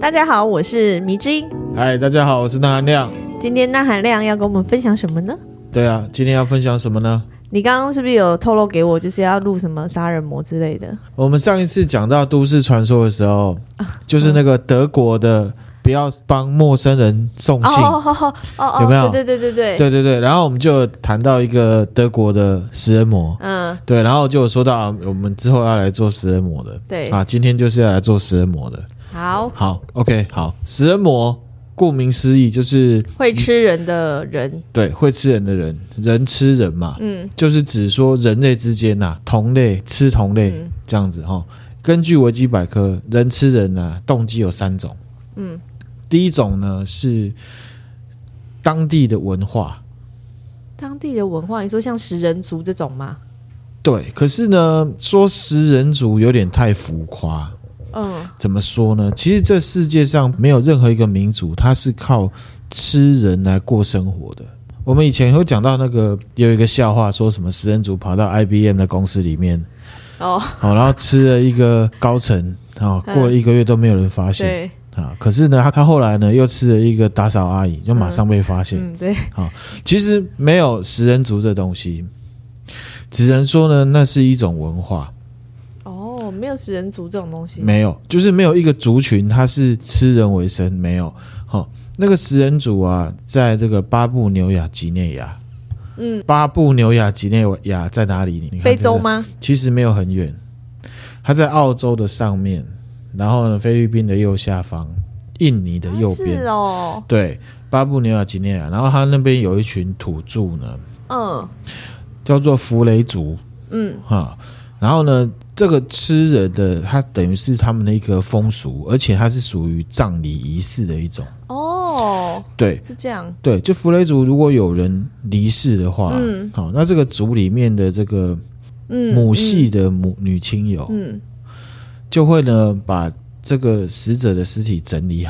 大家好，我是迷之音。嗨，大家好，我是那含亮。今天那含亮要跟我们分享什么呢？对啊，今天要分享什么呢？你刚刚是不是有透露给我，就是要录什么杀人魔之类的？我们上一次讲到都市传说的时候，就是那个德国的不要帮陌生人送信，有没有？对。然后我们就谈到一个德国的食人魔，对。然后就有说到、我们之后要来做食人魔的，对啊，今天就是要来做食人魔的。好 ，OK， 好，食人魔。顾名思义就是会吃人的人，对，会吃人的人，人吃人嘛，就是指说人类之间啊，同类吃同类、这样子齁。根据维基百科，人吃人啊，动机有三种，第一种呢是当地的文化，你说像食人族这种吗？对，可是呢，说食人族有点太浮夸。怎么说呢？其实这世界上没有任何一个民族，它是靠吃人来过生活的。我们以前有讲到那个有一个笑话，说什么食人族跑到 IBM 的公司里面，然后吃了一个高层，过了一个月都没有人发现。可是呢，他后来呢又吃了一个打扫阿姨，就马上被发现。对，其实没有食人族这东西，只能说呢，那是一种文化。没有食人族这种东西，没有，就是没有一个族群它是吃人为生，没有。那个食人族啊，在这个巴布纽亚几内亚，巴布纽亚几内亚在哪里？你看非洲吗？其实没有很远，它在澳洲的上面，然后呢，菲律宾的右下方，印尼的右边。对，巴布纽亚几内亚，然后它那边有一群土著呢，叫做弗雷族，然后呢。这个吃人的，它等于是他们的一个风俗，而且它是属于葬礼仪式的一种。对，是这样。对，就弗雷族如果有人离世的话，那这个族里面的这个母系的女亲友，就会呢把这个死者的尸体整理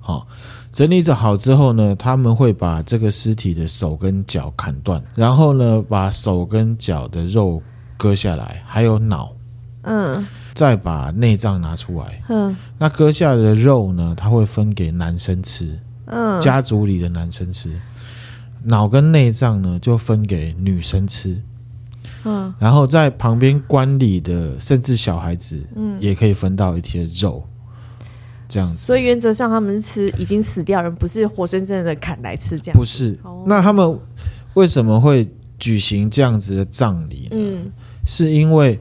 好，整理好之后呢，他们会把这个尸体的手跟脚砍断，然后呢把手跟脚的肉。割下来，还有脑，再把内脏拿出来，那割下的肉呢，它会分给男生吃，家族里的男生吃，脑跟内脏呢就分给女生吃，然后在旁边观礼的，甚至小孩子，也可以分到一些肉，这样子。所以原则上他们吃已经死掉人，不是活生生的砍来吃，这样不是。那他们为什么会举行这样子的葬礼呢？是因为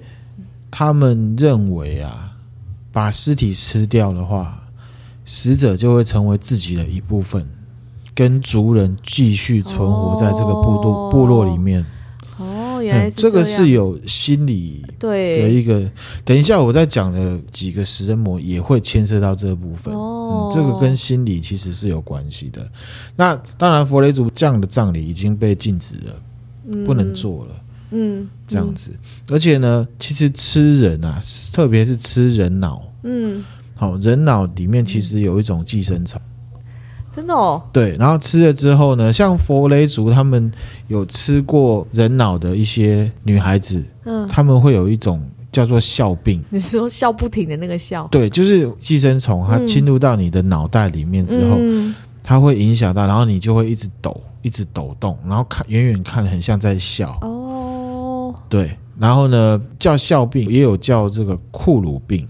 他们认为啊，把尸体吃掉的话，死者就会成为自己的一部分，跟族人继续存活在这个部落里面。原来是这样。这个是有心理的一个。等一下我再讲的几个食人魔也会牵涉到这部分。这个跟心理其实是有关系的。那当然，佛雷族这样的葬礼已经被禁止了，不能做了。这样子，而且呢，其实吃人啊，特别是吃人脑，人脑里面其实有一种寄生虫，真的哦，对。然后吃了之后呢，像佛雷族他们有吃过人脑的一些女孩子，他们会有一种叫做笑病。你说笑不停的那个笑，对，就是寄生虫它侵入到你的脑袋里面之后，它会影响到，然后你就会一直抖，一直抖动，然后看远远看很像在笑。对，然后呢，叫笑病，也有叫这个库鲁病。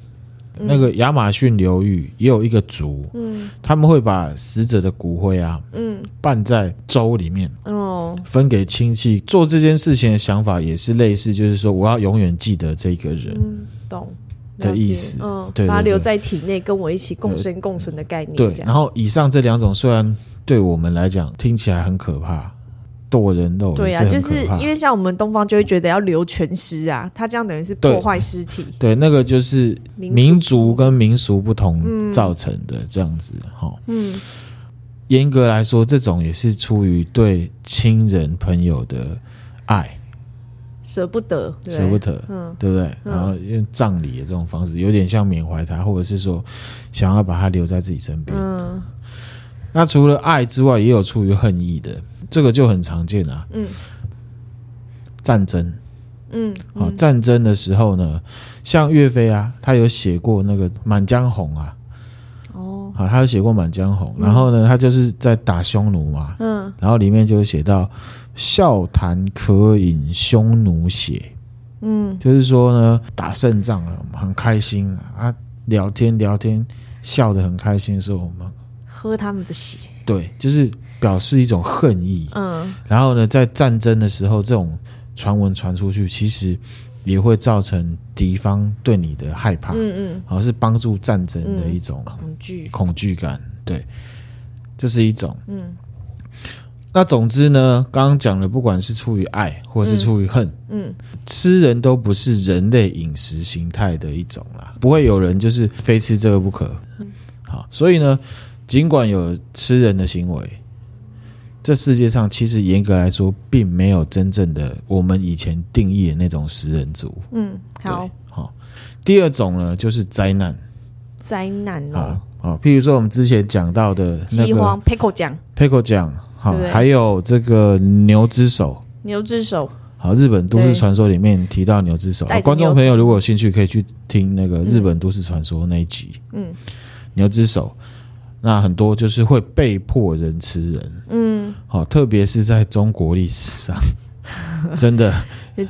那个亚马逊流域也有一个族，他们会把死者的骨灰啊，拌在粥里面，分给亲戚。做这件事情的想法也是类似，就是说我要永远记得这个人，懂的意思，对，把它留在体内，跟我一起共生共存的概念。对，然后以上这两种虽然对我们来讲听起来很可怕。剁人肉也是很可怕，对啊，就是因为像我们东方就会觉得要留全尸啊，他这样等于是破坏尸体。 对，那个就是民族跟民俗不同造成的这样子。严格来说，这种也是出于对亲人朋友的爱，舍不得，对不对？然后用葬礼的这种方式有点像缅怀他，或者是说想要把他留在自己身边。那除了爱之外，也有出于恨意的，这个就很常见啊。战争，战争的时候呢，像岳飞啊，他有写过那个《满江红》啊，啊，他有写过《满江红》，然后呢，他就是在打匈奴嘛，嗯，然后里面就写到笑谈渴饮匈奴血，嗯，就是说呢，打胜仗了，很开心啊，聊天，笑得很开心的时候，我们喝他们的血，对，就是表示一种恨意，嗯，然后呢，在战争的时候，这种传闻传出去，其实也会造成敌方对你的害怕，嗯嗯，是帮助战争的一种恐惧感，对，这是一种，嗯。那总之呢，刚刚讲了，不管是出于爱或是出于恨，嗯，嗯，吃人都不是人类饮食形态的一种啦，不会有人就是非吃这个不可，嗯，好，所以呢，尽管有吃人的行为。这世界上其实严格来说并没有真正的我们以前定义的那种食人族。嗯，好，好。第二种呢就是灾难。灾难哦。好，譬如说我们之前讲到的饥荒 ,Pickle 酱。Pickle 酱，好，还有这个牛之手。牛之手。好，日本都市传说里面提到牛之手。观众朋友如果有兴趣可以去听那个日本都市传说那一集。嗯。牛之手。那很多就是会被迫人吃人，嗯，好，特别是在中国历史上，真的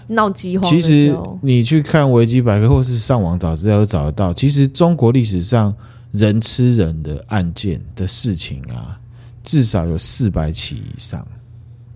闹饥荒的时候。其实你去看维基百科或是上网找资料都找得到。其实中国历史上人吃人的案件的事情啊，至少有400起以上，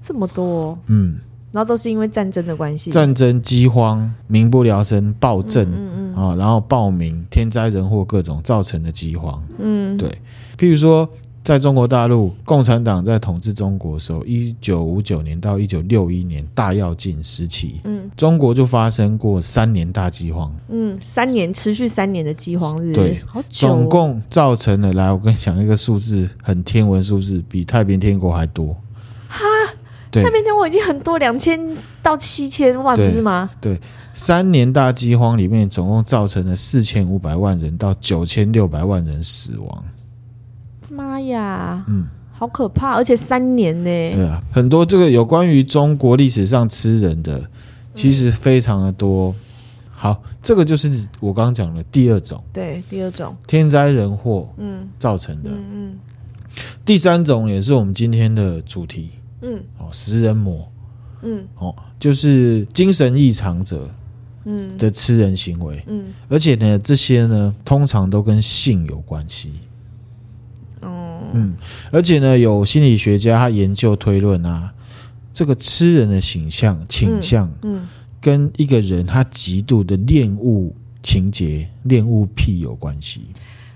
这么多，哦，嗯，然后都是因为战争的关系，战争、饥荒、民不聊生、暴政，嗯嗯嗯，啊，然后暴民、天灾人祸各种造成的饥荒，嗯，对。譬如说在中国大陆共产党在统治中国的时候，1959年到1961年大跃进时期，嗯，中国就发生过3年大饥荒，嗯，3年持续3年的饥荒日，对，好久，哦，总共造成了，来我跟你讲一个数字，很天文数字，比太平天国还多哈，对，太平天国已经很多，2000到7000万，不是吗？对，3年大饥荒里面总共造成了4500万人到9600万人死亡，妈呀，嗯，好可怕，而且3年呢。对啊，很多这个有关于中国历史上吃人的，其实非常的多。嗯，好，这个就是我刚刚讲的第二种。对，第二种天灾人祸，嗯，造成的。嗯嗯。第三种也是我们今天的主题，嗯，哦，食人魔，嗯，哦，就是精神异常者，嗯，的吃人行为，嗯，而且呢，这些呢，通常都跟性有关系。嗯，而且呢，有心理学家他研究推论啊，这个吃人的倾向，嗯嗯，跟一个人他极度的恋物情节、恋物癖有关系。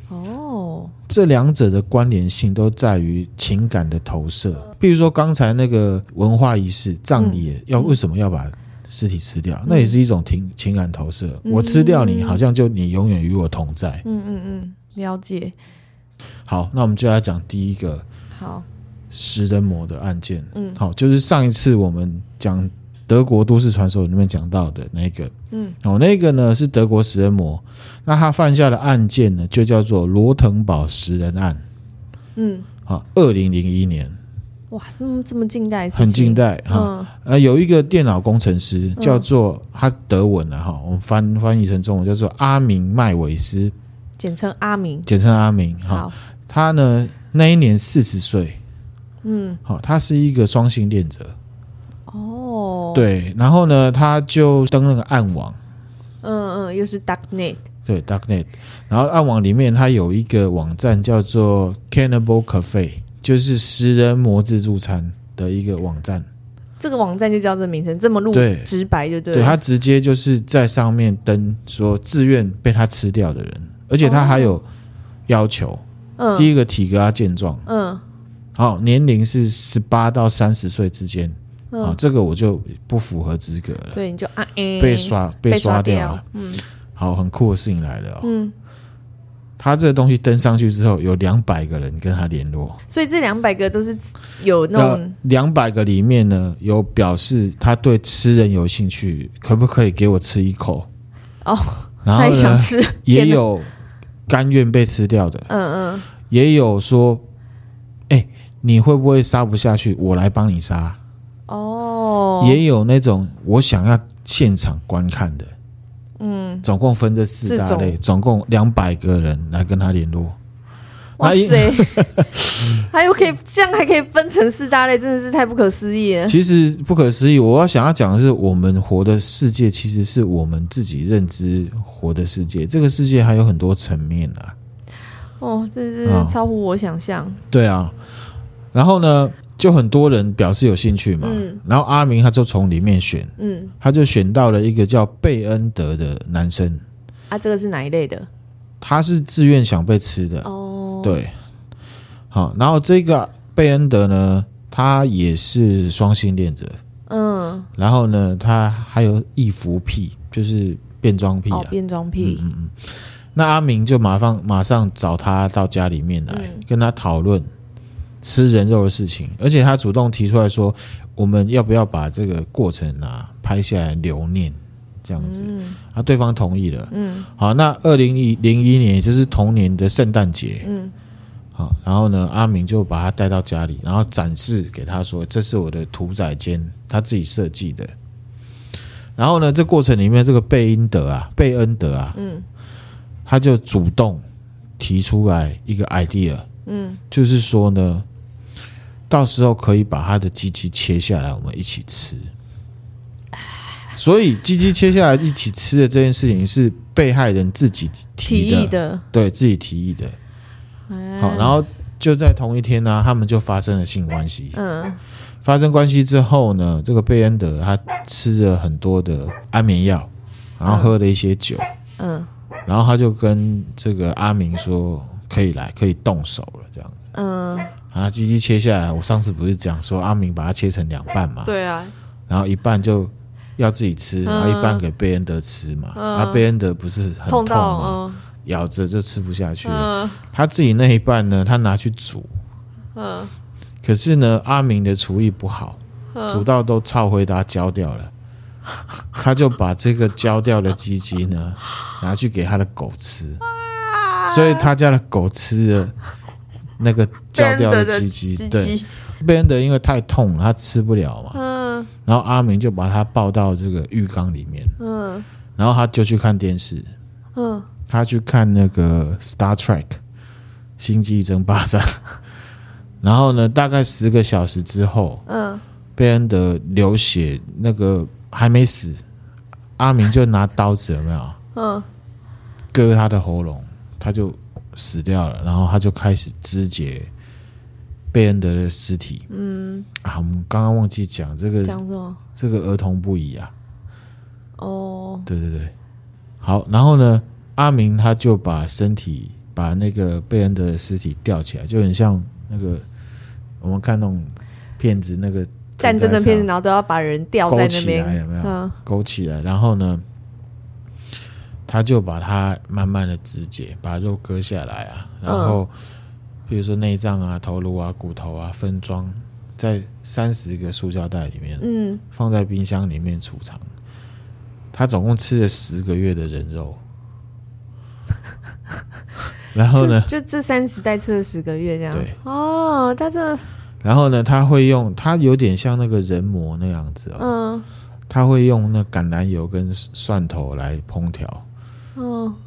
哦，这两者的关联性都在于情感的投射。比如说刚才那个文化仪式，葬礼要，嗯，为什么要把尸体吃掉，嗯，那也是一种情感投射。嗯，我吃掉你，好像就你永远与我同在。嗯嗯嗯，了解。好，那我们就来讲第一个好食人魔的案件。嗯，好，就是上一次我们讲德国都市传说里面讲到的那个，嗯，哦，那个呢是德国食人魔，那他犯下的案件呢就叫做罗滕堡食人案。嗯，好，2001年，哇，这么近代的事情，很近代，嗯，有一个电脑工程师叫做，他德文啊，我们翻译成中文叫做阿明麦维斯。简称阿明，好，他呢那一年40岁，嗯，好，他是一个双性恋者，哦，对，然后呢他就登那个暗网，嗯嗯，又是 Darknet， 对 Darknet， 然后暗网里面他有一个网站叫做 Cannibal Cafe， 就是食人魔自助餐的一个网站。这个网站就叫这名称，这么直白就对了。对，他直接就是在上面登说自愿被他吃掉的人，而且他还有要求，哦，嗯，第一个体格要健壮，嗯，好，年龄是18到30岁之间，嗯，好，这个我就不符合资格了，对，你就被刷掉了，嗯，好，很酷的事情来了，哦，嗯，他这个东西登上去之后有200个人跟他联络，所以这200个都是有那种，200个里面呢有表示他对吃人有兴趣，可不可以给我吃一口，哦，然后呢想吃，也有甘愿被吃掉的，嗯嗯，也有说你会不会杀不下去，我来帮你杀，哦，也有那种我想要现场观看的，嗯，总共分这4大类，总共200个人来跟他联络。哇塞还有可以这样还可以分成4大类，真的是太不可思议了。其实不可思议，我要想要讲的是，我们活的世界其实是我们自己认知活的世界，这个世界还有很多层面啊。哦，这是超乎我想象。哦，对啊，然后呢就很多人表示有兴趣嘛，然后阿明他就从里面选，他就选到了一个叫贝恩德的男生啊。这个是哪一类的？他是自愿想被吃的哦。对，好，然后这个贝恩德呢，他也是双性恋者，然后呢他还有异服癖，就是变装癖啊。哦，变装癖。那阿明就马上找他到家里面来，跟他讨论吃人肉的事情，而且他主动提出来说，我们要不要把这个过程啊拍下来留念这样子。啊，对方同意了。好，那2001年也就是同年的圣诞节，好，然后呢阿明就把他带到家里，然后展示给他说，这是我的屠宰间，他自己设计的。然后呢这过程里面，这个贝恩德啊，他就主动提出来一个 idea， 就是说呢，到时候可以把他的鸡鸡切下来，我们一起吃。所以鸡鸡切下来一起吃的这件事情是被害人自己提议的，对，自己提议的。好，然后就在同一天呢，他们就发生了性关系。发生关系之后呢，这个贝恩德他吃了很多的安眠药，然后喝了一些酒。然后他就跟这个阿明说，可以来，可以动手了这样子。啊，鸡鸡切下来，我上次不是讲说阿明把它切成2半嘛？对啊。然后一半就要自己吃，然后一半给贝恩德吃嘛。贝恩德不是很痛吗？咬着就吃不下去了。他自己那一半呢，他拿去煮。可是呢，阿明的厨艺不好，煮到都臭灰，他焦掉了。他就把这个焦掉的鸡鸡呢拿去给他的狗吃，所以他家的狗吃了那个焦掉的鸡鸡。对，贝恩德因为太痛了，他吃不了嘛。然后阿明就把他抱到这个浴缸里面。然后他就去看电视。他去看那个 Star Trek 星际争霸战。然后呢，大概10个小时之后，贝恩德流血，那个还没死，阿明就拿刀子，有没有？割他的喉咙，他就死掉了。然后他就开始肢解贝恩德的尸体。我们刚刚忘记讲这个，讲什么？这个儿童不宜啊。哦，对对对。好，然后呢，阿明他就把那个贝恩德的尸体吊起来，就很像那个我们看那种片子那个。战争的片子，然后都要把人吊在那边，勾起来，有没有？勾起来，然后呢，他就把它慢慢的肢解，把肉割下来啊，然后比如说内脏啊、头颅啊、骨头啊分装在30个塑胶袋里面，放在冰箱里面储藏。他总共吃了10个月的人肉，然后呢，就这30袋吃了10个月这样。对，哦，他这。然后呢，他会用，他有点像那个人模那样子。他会用那橄榄油跟蒜头来烹调。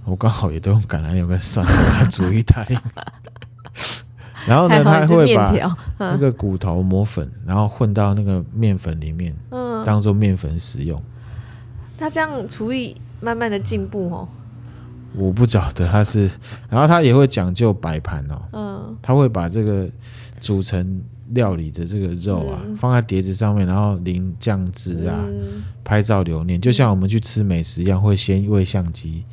我刚好也都用橄榄油跟蒜头来煮意大利。然后呢，他会把那个骨头磨粉，然后混到那个面粉里面，当做面粉使用。他这样厨艺慢慢的进步哦。我不晓得他是，然后他也会讲究摆盘哦。他会把这个煮成料理的这个肉啊，放在碟子上面，然后淋酱汁啊，拍照留念，就像我们去吃美食一样，会先喂相机，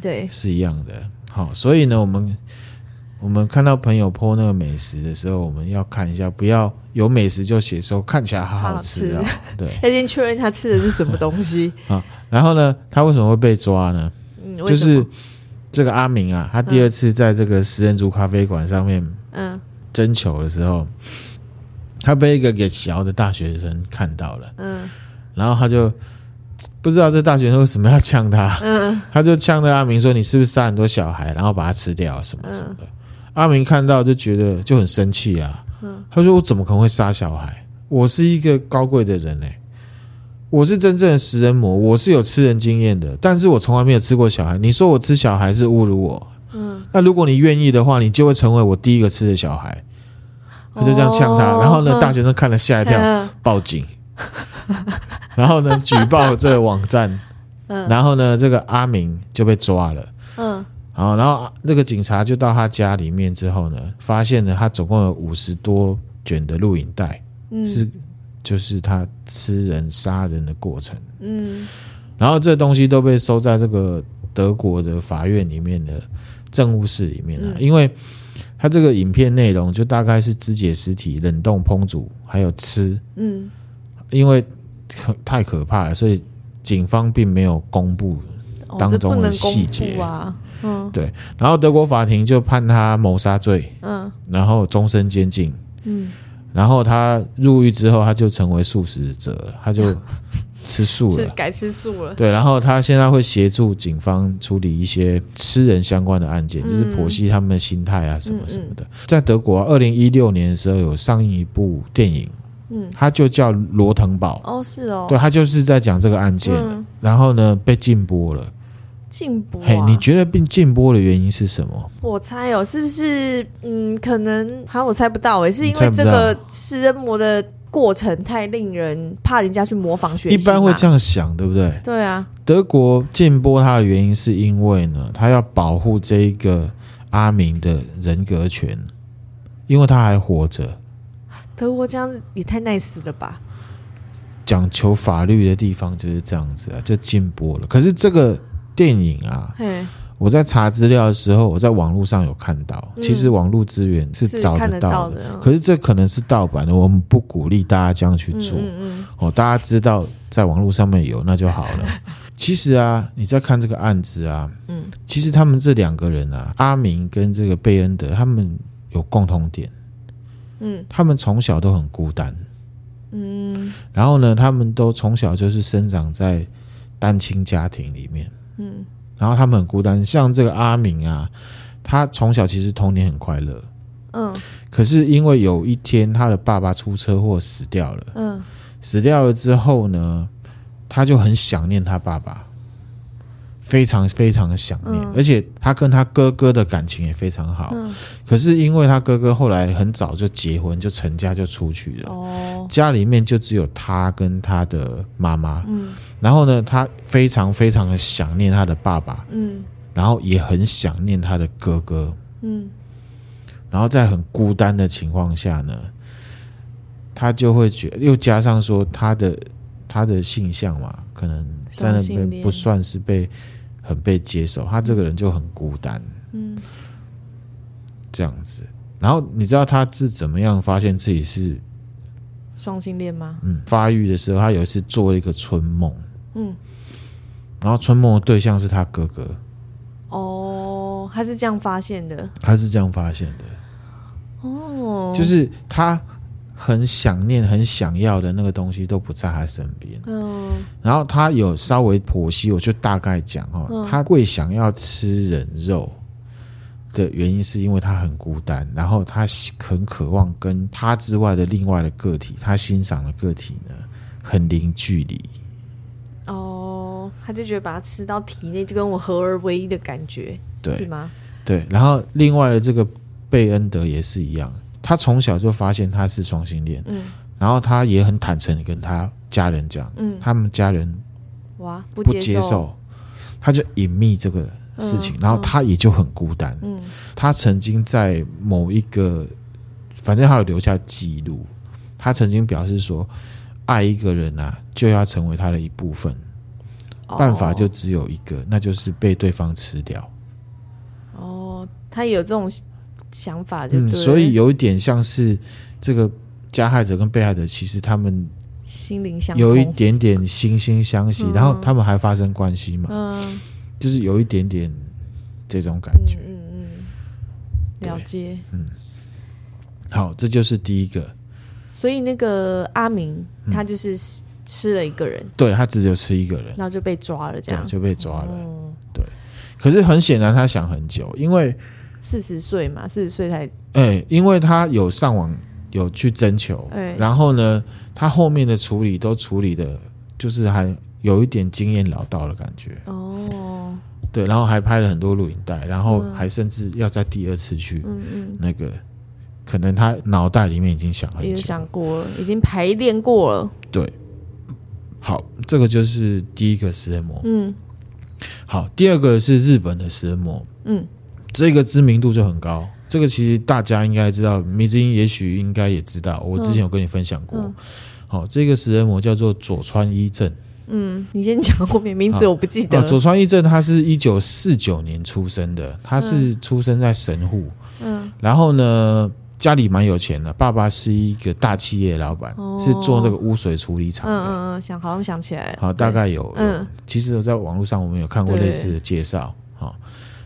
对，是一样的。好，所以呢，我们看到朋友 po 那个美食的时候，我们要看一下，不要有美食就写说看起来好好吃啊，对，要先确认他吃的是什么东西。好，然后呢，他为什么会被抓呢？就是这个阿明啊，他第2次在这个食人族咖啡馆上面，征求的时候，他被一个给小的大学生看到了，然后他就不知道这大学生为什么要呛他，他就呛着阿明说：“你是不是杀很多小孩，然后把他吃掉什么什么的？”阿明看到就觉得就很生气啊，他说：“我怎么可能会杀小孩？我是一个高贵的人欸，我是真正的食人魔，我是有吃人经验的，但是我从来没有吃过小孩。你说我吃小孩是侮辱我。”那如果你愿意的话，你就会成为我第一个吃的小孩。他就这样呛他，然后呢，大学生看了吓一跳，报警。然后呢，举报这个网站。然后呢，这个阿明就被抓了。嗯。好，然后那个警察就到他家里面之后呢，发现了他总共有50多卷的录影带，就是他吃人杀人的过程。嗯。然后这东西都被收在这个德国的法院里面的政务室里面啊，因为他这个影片内容就大概是肢解尸体、冷冻烹煮，还有吃。嗯。因为太可怕了，所以警方并没有公布当中的细节，啊，嗯，对。然后德国法庭就判他谋杀罪，嗯，然后终身监禁，嗯。然后他入狱之后，他就成为素食者，他就吃素了，改吃素了。对，然后他现在会协助警方处理一些吃人相关的案件，就是剖析他们的心态啊，什么什么的。在德国啊，2016年的时候有上映一部电影。他就叫罗腾堡。哦，是哦。对，他就是在讲这个案件，然后呢被禁播了。禁播，啊，嘿，你觉得被禁播的原因是什么？我猜哦，是不是可能好像我猜不到耶，是因为这个食人魔的过程太令人怕人家去模仿学习，一般会这样想，对不对？对啊。德国禁播他的原因是因为呢，他要保护这一个阿明的人格权，因为他还活着。德国这样也太 nice 了吧！讲求法律的地方就是这样子啊，就禁播了。可是这个电影啊，我在查资料的时候，我在网络上有看到，其实网络资源是找得到的。可是这可能是盗版的，我们不鼓励大家这样去做。哦，大家知道在网络上面有那就好了。其实啊，你在看这个案子啊，其实他们这两个人啊，阿明跟这个贝恩德，他们有共同点。他们从小都很孤单，然后呢，他们都从小就是生长在单亲家庭里面，然后他们很孤单。像这个阿明啊，他从小其实童年很快乐，可是因为有一天他的爸爸出车祸死掉了，死掉了之后呢，他就很想念他爸爸，非常非常的想念，而且他跟他哥哥的感情也非常好，可是因为他哥哥后来很早就结婚就成家就出去了，家里面就只有他跟他的妈妈，然后呢他非常非常的想念他的爸爸，然后也很想念他的哥哥，然后在很孤单的情况下呢，他就会觉得又加上说他的性向嘛，可能在那边不算是很被接受，他这个人就很孤单，这样子。然后你知道他是怎么样发现自己是双性恋吗？发育的时候，他有一次做了一个春梦，然后春梦的对象是他哥哥。哦，他是这样发现的。哦，就是他很想念很想要的那个东西都不在他身边，然后他有稍微剖析，我就大概讲，他会想要吃人肉的原因是因为他很孤单，然后他很渴望跟他之外的另外的个体，他欣赏的个体呢很零距离。哦，他就觉得把它吃到体内就跟我合而为一的感觉，对，是吗？对。然后另外的这个贝恩德也是一样，他从小就发现他是双性恋，然后他也很坦诚跟他家人讲，他们家人不接受，他就隐秘这个事情，然后他也就很孤单，他曾经在某一个，反正他有留下记录，他曾经表示说，爱一个人啊，就要成为他的一部分，办法就只有一个，那就是被对方吃掉。哦，他有这种想法就对，所以有一点像是这个加害者跟被害者，其实他们心灵相通，有一点点惺惺相惜，然后他们还发生关系嘛，就是有一点点这种感觉，了解，好，这就是第一个。所以那个阿明，他就是吃了一个人，对，他只有吃一个人，然后就被抓了，这样就被抓了，对。可是很显然，他想很久，因为。40岁嘛，40岁才，因为他有上网有去征求，然后呢，他后面的处理都处理的，就是还有一点经验老道的感觉。哦，对，然后还拍了很多录影带，然后还甚至要在第二次去那个，可能他脑袋里面已经想很久，也想过了，已经排练过了。对，好，这个就是第一个食人魔。嗯，好，第二个是日本的食人魔。嗯，这个知名度就很高，这个其实大家应该知道，迷之音也许应该也知道，我之前有跟你分享过。好，这个食人魔叫做佐川一正。嗯，你先讲后面名字我不记得了。佐川一正他是1949年出生的，他是出生在神户。嗯，然后呢，家里蛮有钱的，爸爸是一个大企业老板，是做那个污水处理厂的。好像想起来。好，大概有。其实在网络上我们有看过类似的介绍。好，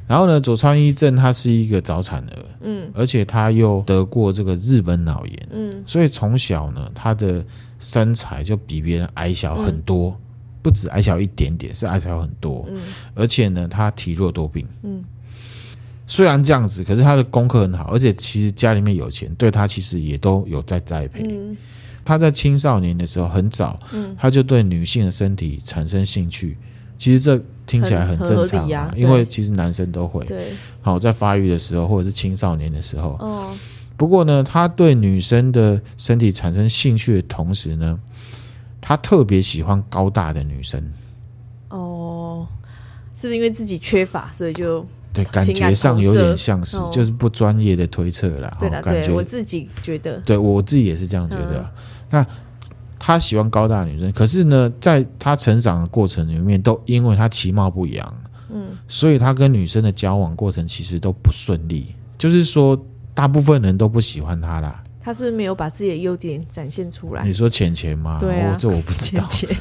然后呢，佐川一正他是一个早产儿，而且他又得过这个日本脑炎，所以从小呢，他的身材就比别人矮小很多。不止矮小一点点，是矮小很多。而且呢，他体弱多病。虽然这样子，可是他的功课很好，而且其实家里面有钱，对他其实也都有在栽培。他在青少年的时候很早，他就对女性的身体产生兴趣。其实这听起来很正常，因为其实男生都会。对，好，在发育的时候或者是青少年的时候。不过呢，他对女生的身体产生兴趣的同时呢，他特别喜欢高大的女生。是不是因为自己缺乏，所以就对感觉上有点像是，就是不专业的推测啦。对啦，对，我自己觉得，对我自己也是这样觉得。那他喜欢高大的女生，可是呢，在他成长的过程里面，都因为他其貌不扬，所以他跟女生的交往过程其实都不顺利。就是说，大部分人都不喜欢他啦。他是不是没有把自己的优点展现出来？你说钱钱吗？对啊，这我不知道。钱钱，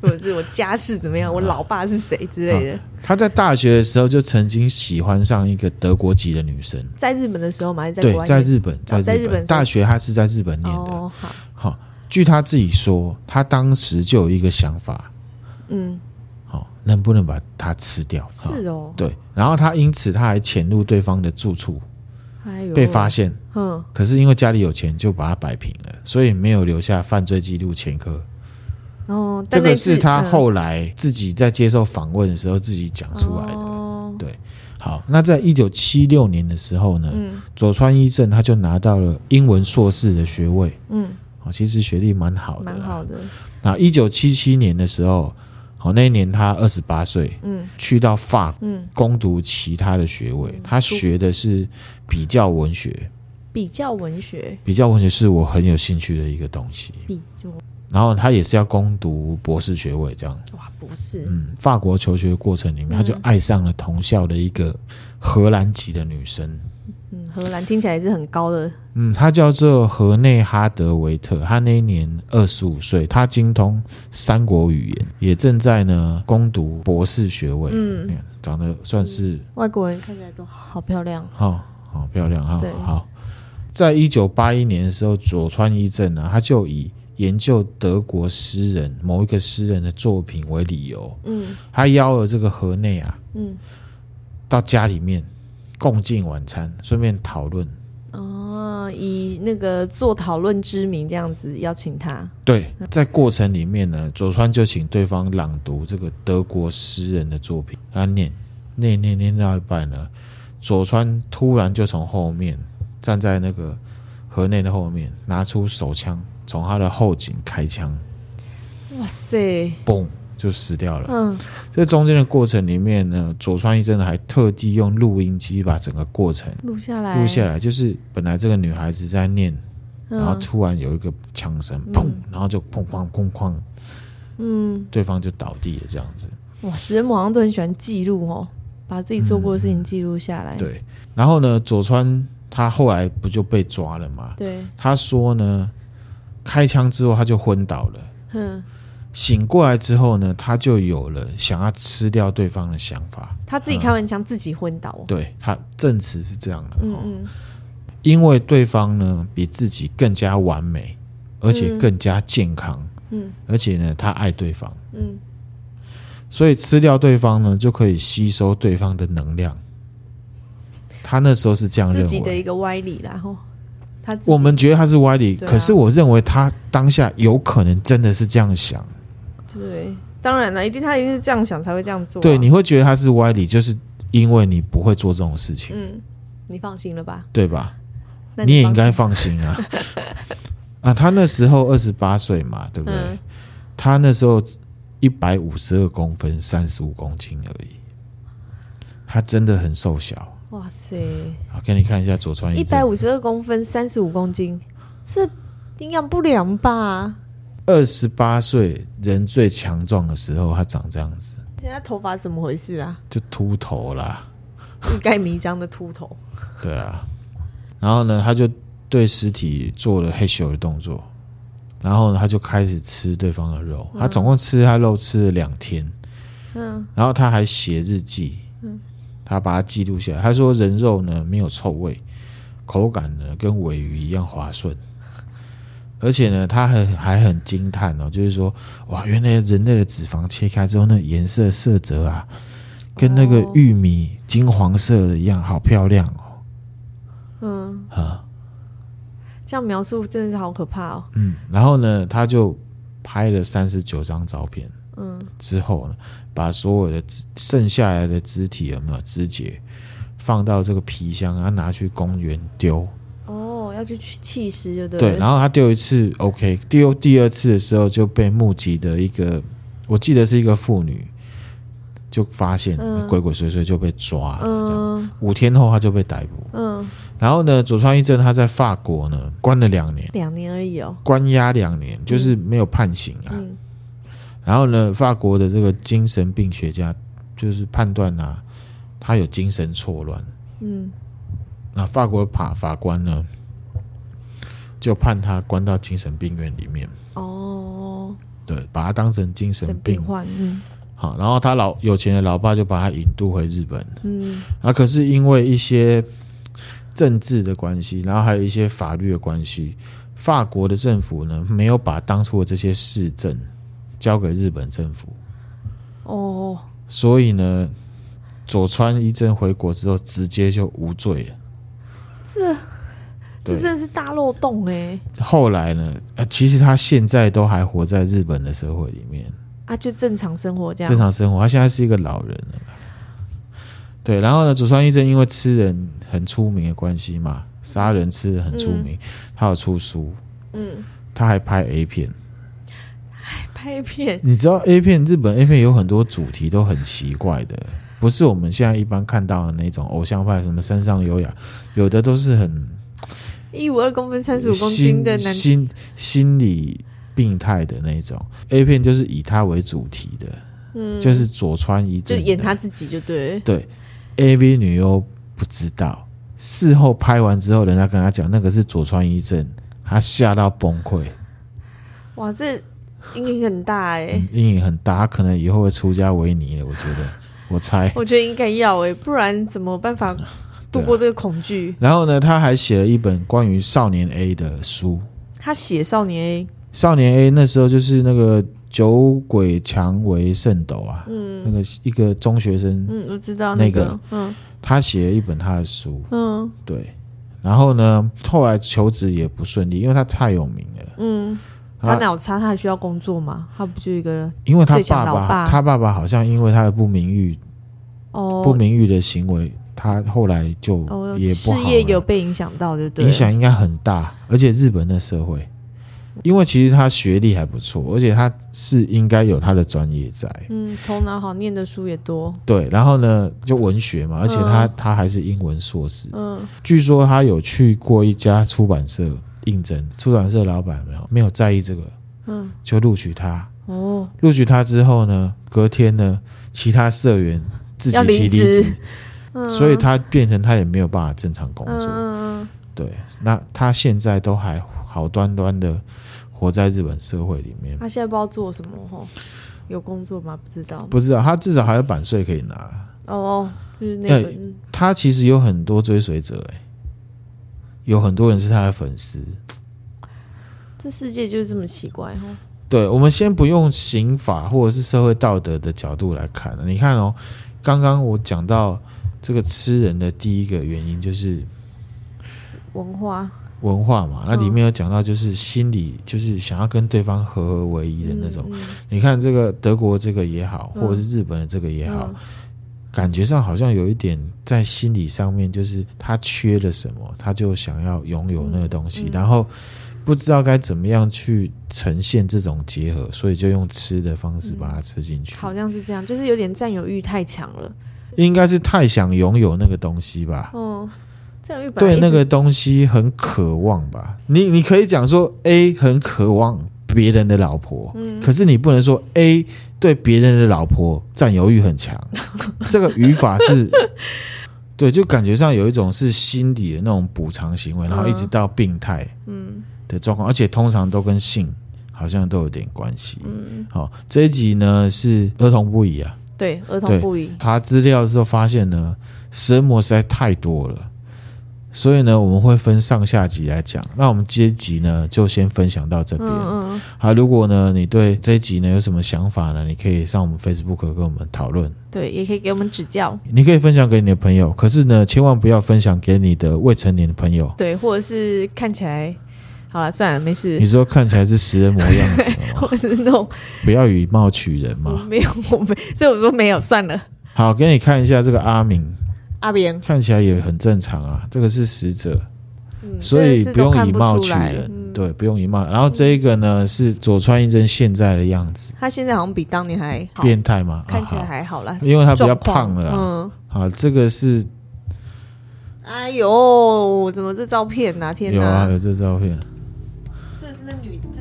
或者我家世怎么样，我老爸是谁之类的。他在大学的时候就曾经喜欢上一个德国籍的女生。在日本的时候吗？还是在国外？对，在日本，在日本大学，他是在日本念的。好，据他自己说，他当时就有一个想法，能不能把他吃掉？是哦，对。然后他因此他还潜入对方的住处。被发现，可是因为家里有钱，就把它摆平了，所以没有留下犯罪记录前科。这个是他后来自己在接受访问的时候自己讲出来的。对，好，那在1976年的时候呢，佐川一正他就拿到了英文硕士的学位。其实学历蛮好的，蛮好的。那1977年的时候，那一年他28岁，去到法国攻读其他的学位。他学的是比较文学。比较文学是我很有兴趣的一个东西。然后他也是要攻读博士学位这样。哇，博士。法国求学过程里面，他就爱上了同校的一个荷兰籍的女生。荷兰听起来是很高的。他叫做河内哈德维特，他那一年25岁，他精通三国语言，也正在呢攻读博士学位。长得算是外国人看起来都好漂亮。好漂亮。好，在1981年的时候，佐川一正他就以研究德国诗人某一个诗人的作品为理由，他邀了这个河内到家里面共进晚餐，顺便讨论。以那个做讨论之名这样子邀请他。对，在过程里面呢，佐川就请对方朗读这个德国诗人的作品。他念到一半呢，佐川突然就从后面站在那个河内的后面，拿出手枪，从他的后颈开枪。哇塞！嘣！就死掉了。这中间的过程里面呢，佐川一正还特地用录音机把整个过程录下来，就是本来这个女孩子在念，然后突然有一个枪声，砰，然后就砰砰砰砰，对方就倒地了这样子。哇，食人魔好像都很喜欢记录把自己做过的事情记录下来。对，然后呢，佐川他后来不就被抓了吗？对，他说呢，开枪之后他就昏倒了。醒过来之后呢，他就有了想要吃掉对方的想法。他自己开完枪，自己昏倒。对，他证词是这样的。因为对方呢比自己更加完美，而且更加健康。而且呢，他爱对方。所以吃掉对方呢，就可以吸收对方的能量。他那时候是这样认为，自己的一个歪理啦。我们觉得他是歪理，可是我认为他当下有可能真的是这样想。对，当然了，一定他一定是这样想才会这样做、啊。对，你会觉得他是歪理，就是因为你不会做这种事情。嗯，你放心了吧？对吧？你也应该放心啊。啊，他那时候28岁嘛，对不对？嗯、他那时候152公分，35公斤而已。他真的很瘦小。哇塞！好，给你看一下佐川一正，152公分，35公斤，这营养不良吧？28岁人最强壮的时候，他长这样子。现在头发怎么回事啊？就秃头啦，欲盖弥彰的秃头。对啊，然后呢，他就对尸体做了嘿咻的动作，然后呢，他就开始吃对方的肉。嗯、他总共吃他肉吃了2天，嗯，然后他还写日记，嗯，他把它记录下来。他说人肉呢没有臭味，口感呢跟鲔鱼一样滑顺。而且呢，他还很惊叹哦，就是说，哇，原来人类的脂肪切开之后，那颜色色泽啊，跟那个玉米金黄色的一样，好漂亮哦。嗯，啊，这样描述真的是好可怕哦。嗯，然后呢，他就拍了39张照片。嗯，之后呢，把所有的剩下来的肢体有没有肢解，放到这个皮箱，啊，拿去公园丢。要去弃尸就对了。对，然后他丢一次 OK， 丢第二次的时候就被目击的一个，我记得是一个妇女，就发现、鬼鬼祟祟就被抓了、这样。5天后他就被逮捕。嗯，然后呢，佐川一正他在法国呢关了2年，2年而已哦，关押2年就是没有判刑啊。嗯、然后呢，法国的这个精神病学家就是判断啊，他有精神错乱。嗯，那法国法官呢？就判他关到精神病院里面。哦，对，把他当成精神病患。嗯，好，然后他有钱的老爸就把他引渡回日本。嗯，啊，可是因为一些政治的关系，然后还有一些法律的关系，法国的政府呢没有把当初的这些事证交给日本政府。哦，所以呢，佐川一正回国之后直接就无罪了。这真的是大漏洞哎、欸！后来呢、其实他现在都还活在日本的社会里面啊，就正常生活这样。正常生活，他现在是一个老人了。对，然后呢，佐川一正因为吃人很出名的关系嘛，杀人吃人很出名，他有出书，嗯，他还拍 A 片，还拍 A 片。你知道 A 片，日本 A 片有很多主题都很奇怪的，不是我们现在一般看到的那种偶像派，什么山上悠亚，有的都是很。152公分、35公斤的男心理病态的那种 A 片，就是以他为主题的，嗯，就是佐川一正就演他自己就对。对 ，AV 女优不知道，事后拍完之后，人家跟他讲那个是佐川一正，他吓到崩溃。哇，这阴影很大哎、欸！阴影很大，他可能以后会出家为尼了。我觉得，我猜，我觉得应该要哎、欸，不然怎么办法？度过这个恐惧、啊。然后呢，他还写了一本关于少年 A 的书。他写少年 A， 少年 A 那时候就是那个酒鬼蔷薇圣斗啊，嗯，那个一个中学生，嗯，我知道那个，嗯，他写了一本他的书，嗯，对。然后呢，后来求职也不顺利，因为他太有名了，嗯，他脑差，他还需要工作吗？他不就一个，因为他爸爸，他爸爸好像因为他的不名誉的行为。他后来就也不好了、事业有被影响到就对了，影响应该很大。而且日本的社会，因为其实他学历还不错，而且他是应该有他的专业在，嗯，头脑好，念的书也多。对，然后呢，就文学嘛，而且他还是英文硕士。嗯，据说他有去过一家出版社应征，出版社老板没有在意这个，嗯，就录取他。哦，录取他之后呢，隔天呢，其他社员自己提离职。所以他变成他也没有办法正常工作、对，那他现在都还好端端的活在日本社会里面。他现在不知道做什么吼，有工作吗？不知道，他至少还有版税可以拿。哦，就是那个、他其实有很多追随者、有很多人是他的粉丝。这世界就是这么奇怪吼。对，我们先不用刑法或者是社会道德的角度来看，你看哦，刚刚我讲到。这个吃人的第一个原因就是文化，文化嘛，那里面有讲到就是心理就是想要跟对方合而为一的那种、嗯、你看这个德国这个也好、嗯、或者是日本的这个也好、嗯、感觉上好像有一点在心理上面就是他缺了什么他就想要拥有那个东西、嗯、然后不知道该怎么样去呈现这种结合，所以就用吃的方式把它吃进去、嗯、好像是这样，就是有点占有欲太强了，应该是太想拥有那个东西吧、哦、占有欲对那个东西很渴望吧， 你可以讲说 A 很渴望别人的老婆、嗯、可是你不能说 A 对别人的老婆占有欲很强这个语法是对，就感觉上有一种是心理的那种补偿行为，然后一直到病态的状况、嗯、而且通常都跟性好像都有点关系、嗯哦、这一集呢是儿童不宜啊，对，儿童不宜。查资料的时候发现呢，食人魔实在太多了，所以呢我们会分上下集来讲，那我们这一集呢就先分享到这边、嗯嗯啊、如果呢你对这一集呢有什么想法呢，你可以上我们 Facebook 跟我们讨论，对，也可以给我们指教，你可以分享给你的朋友，可是呢千万不要分享给你的未成年的朋友，对，或者是看起来好了，算了，没事。你说看起来是食人魔样子吗？我是那种不要以貌取人嘛。没有，我没，所以我说没有，算了。好，给你看一下这个阿明，阿边看起来也很正常啊，这个是死者，嗯、所以不用以貌取人，嗯、对，不用以貌。然后这一个呢是佐川一真现在的样子，他现在好像比当年还好变态嘛，看起来还好啦，啊、好因为他比较胖了、啊。嗯，好，这个是。哎呦，怎么这照片啊？天哪，有啊，有这照片。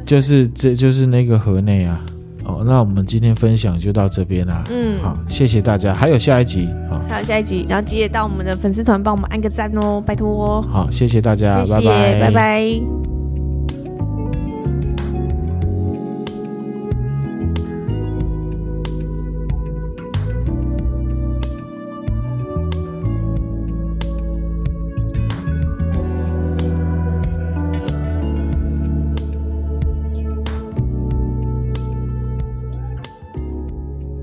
就是这就是那个河内啊、哦、那我们今天分享就到这边啦、啊、嗯，好，谢谢大家，还有下一集、哦、还有下一集，然后记得到我们的粉丝团帮我们按个赞哦，拜托哦，好，谢谢大家，谢谢，拜拜。拜拜。